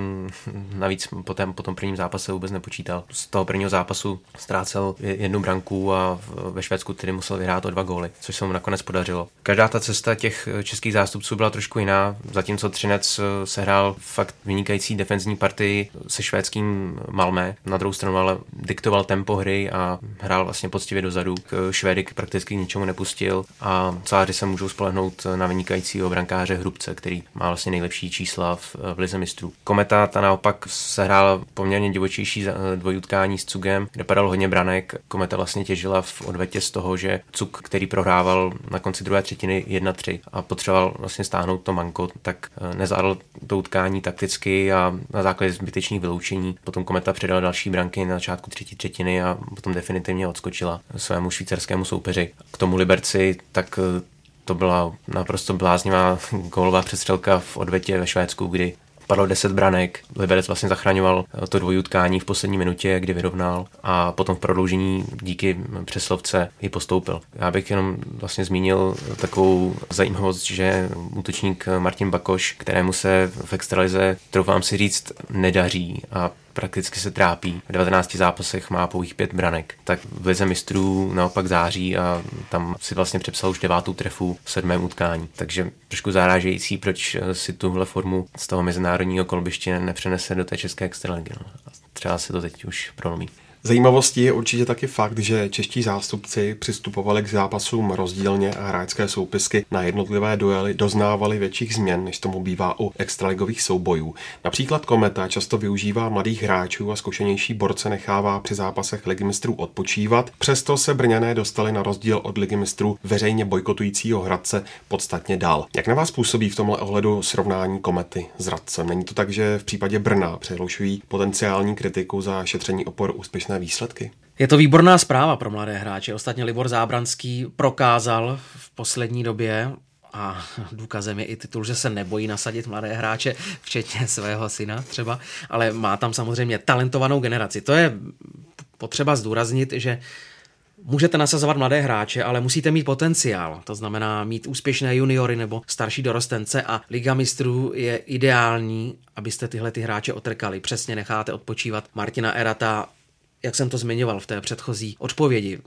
navíc po, tém, po tom prvním zápase vůbec nepočítal. Z toho prvního zápasu ztrácel jednu branku a ve Švédsku tedy musel vyhrát o dva góly, což se mu nakonec podařilo. Každá ta cesta těch českých zástupců byla trošku jiná, zatímco Třinec sehrál fakt vynikající defenzní partii se švédským Malmé. Na druhou stranu ale diktoval tempo hry a hrál vlastně poctivě dozadu. Švédy prakticky ničemu nepustil a Oceláři se můžou spolehnout na vynikajícího brankáře Hrubce, který má vlastně nejlepší čísla v, v Lize mistrů. Kometa ta naopak sehrála poměrně divočejší dvojutkání s Cugem, kde padalo hodně branek. Kometa vlastně těžila v odvetě z toho, že Cug, který prohrával na konci druhé třetiny jedna tři a potřeboval vlastně stáhnout to manko, tak nezvládl to utkání takticky a na základě zbytečných vyloučení. Potom Kometa předala další branky na začátku třetí třetiny a potom definitivně odskočila svému švýcarskému soupeři. K tomu Liberci tak to byla naprosto bláznivá gólová přestřelka v odvetě ve Švédsku, kdy padlo deset branek. Liberec vlastně zachraňoval to dvojutkání v poslední minutě, kdy vyrovnal a potom v prodloužení díky přeslovce i postoupil. Já bych jenom vlastně zmínil takovou zajímavost, že útočník Martin Bakoš, kterému se v extralize, troufám si říct, nedaří a prakticky se trápí. V devatenácti zápasech má pouhých pět branek. Tak v lize mistrů naopak září a tam si vlastně přepsal už devátou trefu v sedmém utkání. Takže trošku zarážející, proč si tuhle formu z toho mezinárodního kolbiště nepřenese do té české extraligy. Třeba se to teď už prolomí. Zajímavostí je určitě taky fakt, že čeští zástupci přistupovali k zápasům rozdílně a hráčské soupisky na jednotlivé duely doznávaly větších změn, než tomu bývá u extraligových soubojů. Například Kometa často využívá mladých hráčů a zkušenější borce nechává při zápasech ligy mistrů odpočívat, přesto se Brňané dostali na rozdíl od ligy mistrů veřejně bojkotujícího Hradce podstatně dál. Jak na vás působí v tomhle ohledu srovnání Komety s Hradcem? Není to tak, že v případě Brna přehlušují potenciální kritiku za šetření opor úspěšně výsledky? Je to výborná zpráva pro mladé hráče. Ostatně Libor Zábranský prokázal v poslední době, a důkazem je i titul, že se nebojí nasadit mladé hráče, včetně svého syna třeba, ale má tam samozřejmě talentovanou generaci. To je potřeba zdůraznit, že můžete nasazovat mladé hráče, ale musíte mít potenciál. To znamená mít úspěšné juniory nebo starší dorostence a Liga mistrů je ideální, abyste tyhle ty hráče otrkali. Přesně necháte odpočívat Martina Erata, jak jsem to zmiňoval v té předchozí odpovědi.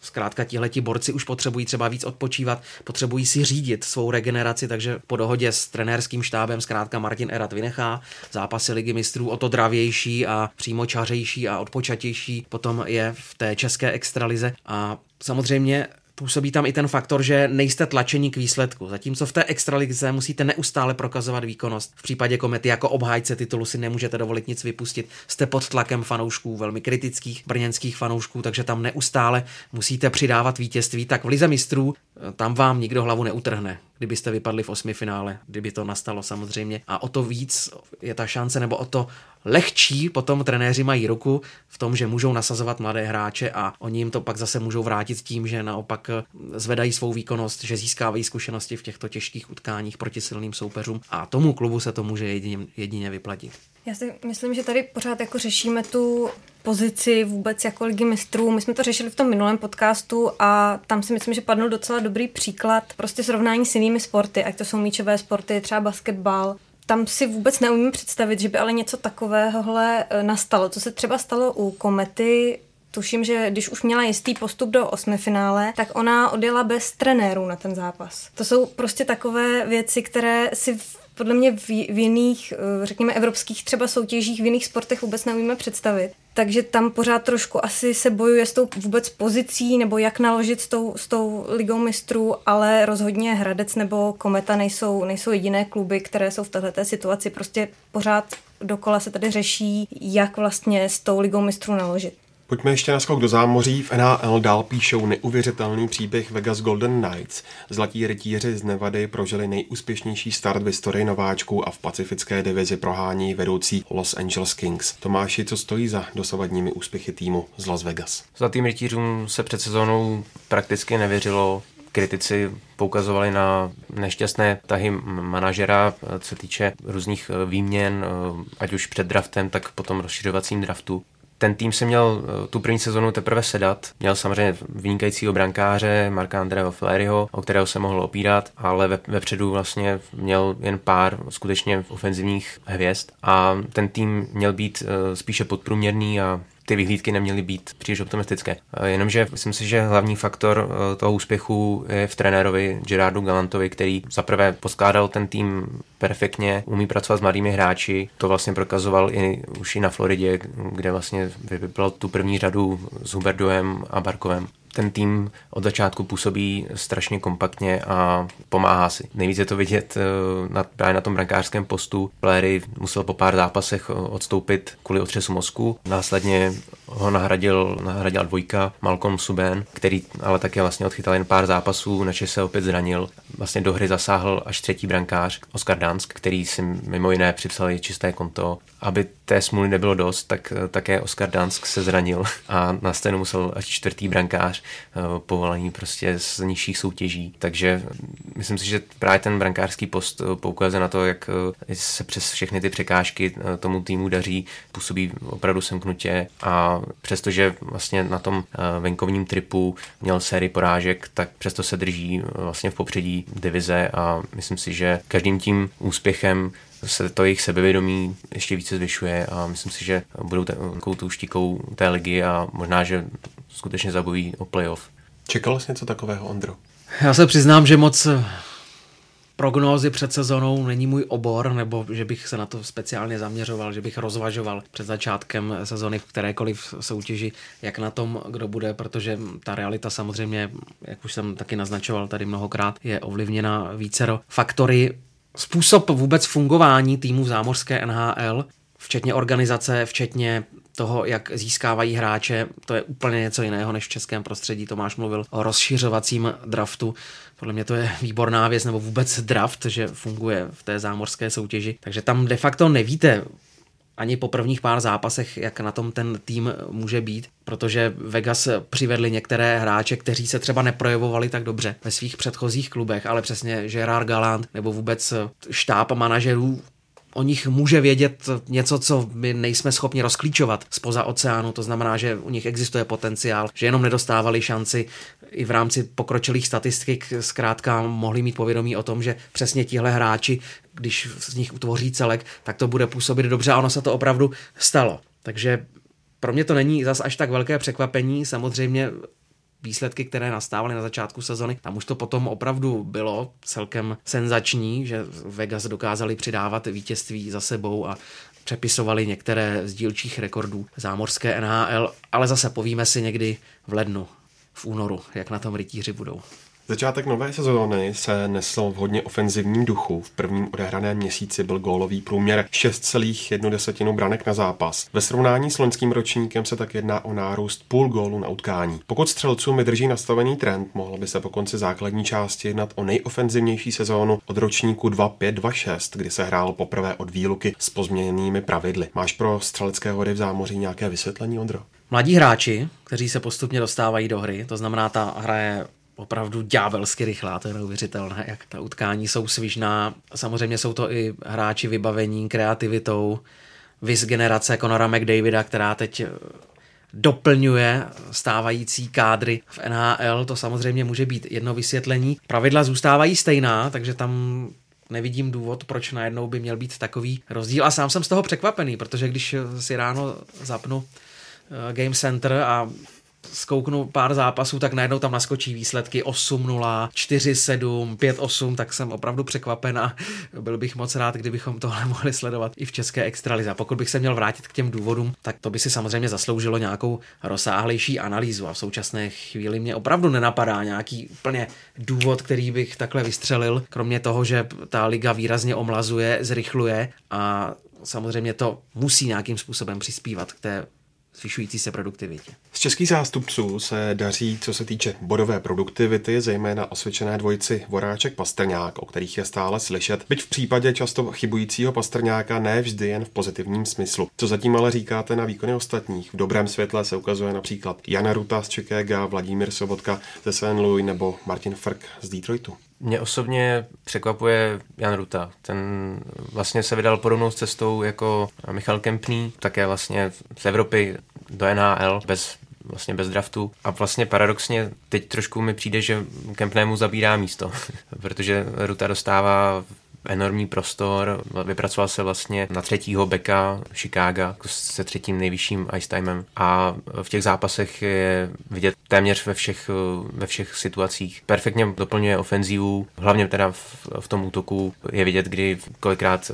Zkrátka tihleti borci už potřebují třeba víc odpočívat, potřebují si řídit svou regeneraci, takže po dohodě s trenérským štábem zkrátka Martin Erat vynechá zápasy Ligy mistrů, o to dravější a přímočařejší a odpočatější potom je v té české extralize. A samozřejmě působí tam i ten faktor, že nejste tlačení k výsledku, zatímco v té extralize musíte neustále prokazovat výkonnost. V případě Komety jako obhájce titulu si nemůžete dovolit nic vypustit. Jste pod tlakem fanoušků, velmi kritických brněnských fanoušků, takže tam neustále musíte přidávat vítězství. Tak v lize mistrů tam vám nikdo hlavu neutrhne, kdybyste vypadli v osmifinále, kdyby to nastalo samozřejmě. A o to víc je ta šance, nebo o to lehčí potom trenéři mají ruku v tom, že můžou nasazovat mladé hráče a oni jim to pak zase můžou vrátit tím, že naopak zvedají svou výkonnost, že získávají zkušenosti v těchto těžkých utkáních proti silným soupeřům a tomu klubu se to může jedině, jedině vyplatit. Já si myslím, že tady pořád jako řešíme tu pozici vůbec jako ligy mistrů. My jsme to řešili v tom minulém podcastu a tam si myslím, že padnul docela dobrý příklad. Prostě srovnání s jinými sporty, ať to jsou míčové sporty, třeba basketbal. Tam si vůbec neumím představit, že by ale něco takovéhohle nastalo. Co se třeba stalo u Komety, tuším, že když už měla jistý postup do osmifinále, tak ona odjela bez trenérů na ten zápas. To jsou prostě takové věci, které si podle mě v jiných, řekněme, evropských třeba soutěžích, v jiných sportech vůbec neumíme představit. Takže tam pořád trošku asi se bojuje s tou vůbec pozicí nebo jak naložit s tou, s tou ligou mistrů, ale rozhodně Hradec nebo Kometa nejsou, nejsou jediné kluby, které jsou v této situaci. Prostě pořád dokola se tady řeší, jak vlastně s tou ligou mistrů naložit. Pojďme ještě na skok do zámoří. V N H L dál píšou neuvěřitelný příběh Vegas Golden Knights. Zlatí rytíři z Nevady prožili nejúspěšnější start v historii nováčků a v pacifické divizi prohání vedoucí Los Angeles Kings. Tomáši, co stojí za dosavadními úspěchy týmu z Las Vegas? Zlatým rytířům se před sezónou prakticky nevěřilo. Kritici poukazovali na nešťastné tahy manažera, co se týče různých výměn, ať už před draftem, tak potom rozšiřovacím draftu. Ten tým se měl tu první sezonu teprve sedat. Měl samozřejmě vynikajícího brankáře Marka Andreho Fleuryho, o kterého se mohl opírat, ale ve, vepředu vlastně měl jen pár skutečně ofenzivních hvězd a ten tým měl být spíše podprůměrný a ty vyhlídky neměly být příliš optimistické. Jenomže myslím si, že hlavní faktor toho úspěchu je v trenérovi Gerardu Galantovi, který zaprvé poskládal ten tým perfektně, umí pracovat s mladými hráči, to vlastně prokazoval i už i na Floridě, kde vlastně vypil tu první řadu s Huberdoem a Barkovem. Ten tým od začátku působí strašně kompaktně a pomáhá si. Nejvíc je to vidět na, právě na tom brankářském postu. Fleury musel po pár zápasech odstoupit kvůli otřesu mozku. Následně ho nahradil, nahradila dvojka Malcolm Subban, který ale také vlastně odchytal jen pár zápasů, načež se opět zranil. Vlastně do hry zasáhl až třetí brankář Oskar Dansk, který si mimo jiné připsal i čisté konto. Aby té smůly nebylo dost, tak také Oskar Dansk se zranil a na scénu musel až čtvrtý brankář povolaný prostě z nižších soutěží. Takže myslím si, že právě ten brankářský post poukazuje na to, jak se přes všechny ty překážky tomu týmu daří, působí opravdu semknutě a a přestože vlastně na tom venkovním tripu měl sérii porážek, tak přesto se drží vlastně v popředí divize a myslím si, že každým tím úspěchem se to jejich sebevědomí ještě více zvyšuje a myslím si, že budou takovou tou štíkou té ligy a možná, že skutečně zabojí o playoff. Čekalo jsi něco takového, Ondro? Já se přiznám, že moc prognózy před sezónou není můj obor, nebo že bych se na to speciálně zaměřoval, že bych rozvažoval před začátkem sezóny v kterékoliv soutěži, jak na tom, kdo bude, protože ta realita samozřejmě, jak už jsem taky naznačoval tady mnohokrát, je ovlivněna vícero faktory. Způsob vůbec fungování týmu v zámořské N H L, včetně organizace, včetně toho, jak získávají hráče, to je úplně něco jiného než v českém prostředí. Tomáš mluvil o rozšiřovacím draftu. Podle mě to je výborná věc, nebo vůbec draft, že funguje v té zámořské soutěži. Takže tam de facto nevíte ani po prvních pár zápasech, jak na tom ten tým může být, protože Vegas přivedli některé hráče, kteří se třeba neprojevovali tak dobře ve svých předchozích klubech, ale přesně Gerard Gallant nebo vůbec štáb manažerů o nich může vědět něco, co my nejsme schopni rozklíčovat spoza oceánu, to znamená, že u nich existuje potenciál, že jenom nedostávali šanci i v rámci pokročilých statistik, zkrátka mohli mít povědomí o tom, že přesně tihle hráči, když z nich utvoří celek, tak to bude působit dobře a ono se to opravdu stalo. Takže pro mě to není zas až tak velké překvapení, samozřejmě výsledky, které nastávaly na začátku sezony, tam už to potom opravdu bylo celkem senzační, že Vegas dokázali přidávat vítězství za sebou a přepisovali některé z dílčích rekordů zámořské N H L, ale zase povíme si někdy v lednu, v únoru, jak na tom rytíři budou. Začátek nové sezóny se nesl v hodně ofenzivním duchu. V prvním odehraném měsíci byl gólový průměr šest celá jedna branek na zápas. Ve srovnání s loňským ročníkem se tak jedná o nárůst půl gólu na utkání. Pokud střelcům vydrží nastavený trend, mohlo by se po konci základní části jednat o nejofenzivnější sezónu od ročníku dva pět dva šest, kdy se hrálo poprvé od výluky s pozměněnými pravidly. Máš pro střelecké hody v zámoří nějaké vysvětlení, Ondro? Mladí hráči, kteří se postupně dostávají do hry, to znamená, ta hra je opravdu ďábelsky rychlá, to je neuvěřitelné, jak ta utkání jsou svižná. Samozřejmě jsou to i hráči vybavení, kreativitou, viz generace Conora McDavida, která teď doplňuje stávající kádry v N H L. To samozřejmě může být jedno vysvětlení. Pravidla zůstávají stejná, takže tam nevidím důvod, proč najednou by měl být takový rozdíl. A sám jsem z toho překvapený, protože když si ráno zapnu Game Center a zkouknu pár zápasů, tak najednou tam naskočí výsledky osm nula, čtyři sedm, pět osm, tak jsem opravdu překvapen a byl bych moc rád, kdybychom tohle mohli sledovat i v české extralize. Pokud bych se měl vrátit k těm důvodům, tak to by si samozřejmě zasloužilo nějakou rozsáhlejší analýzu a v současné chvíli mě opravdu nenapadá nějaký úplně důvod, který bych takhle vystřelil, kromě toho, že ta liga výrazně omlazuje, zrychluje a samozřejmě to musí nějakým způsobem přispívat k té zvyšující se produktivitě. Z českých zástupců se daří, co se týče bodové produktivity, zejména osvědčené dvojici Voráček-Pastrňák, o kterých je stále slyšet, byť v případě často chybujícího Pastrňáka ne vždy jen v pozitivním smyslu. Co zatím ale říkáte na výkony ostatních? V dobrém světle se ukazuje například Jana Ruta z Chicaga, Vladimír Sobotka ze Saint Louis nebo Martin Frk z Detroitu. Mě osobně překvapuje Jan Ruta. Ten vlastně se vydal podobnou cestou jako Michal Kempný, také vlastně z Evropy do N H L bez, vlastně bez draftu. A vlastně paradoxně teď trošku mi přijde, že Kempnému zabírá místo, protože Ruta dostává enormní prostor, vypracoval se vlastně na třetího beka Chicaga se třetím nejvyšším ice timem a v těch zápasech je vidět téměř ve všech, ve všech situacích. Perfektně doplňuje ofenzivu, hlavně teda v, v tom útoku je vidět, kdy kolikrát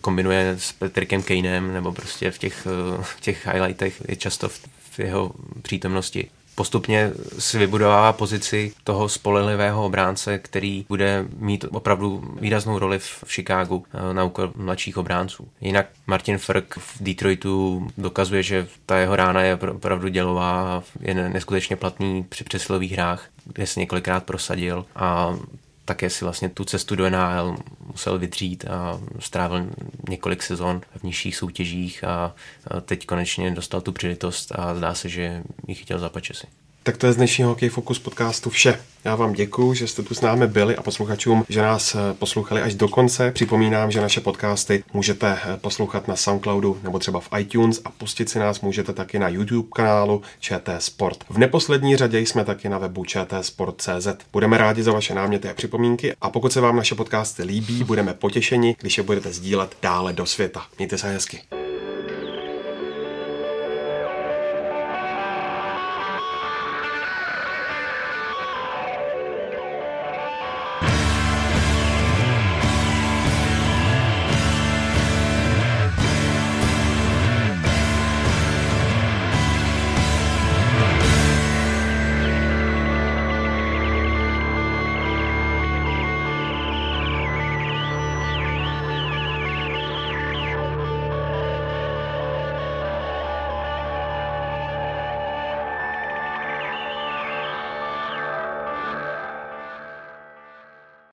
kombinuje s Patrickem Kanem nebo prostě v těch, v těch highlightech je často v, v jeho přítomnosti. Postupně si vybudovává pozici toho spolehlivého obránce, který bude mít opravdu výraznou roli v Chicagu na úkor mladších obránců. Jinak Martin Frk v Detroitu dokazuje, že ta jeho rána je opravdu dělová, je neskutečně platný při přesilových hrách, kde se několikrát prosadil a také si vlastně tu cestu do N H L musel vydřít a strávil několik sezon v nižších soutěžích a teď konečně dostal tu příležitost a zdá se, že ji chytil za pačesy. Tak to je z dnešního Hokej Focus podcastu vše. Já vám děkuju, že jste tu s námi byli a posluchačům, že nás poslouchali až do konce. Připomínám, že naše podcasty můžete poslouchat na Soundcloudu nebo třeba v iTunes a pustit si nás můžete taky na YouTube kanálu Č T Sport. V neposlední řadě jsme taky na webu čtsport tečka cz. Budeme rádi za vaše náměty a připomínky a pokud se vám naše podcasty líbí, budeme potěšeni, když je budete sdílet dále do světa. Mějte se hezky.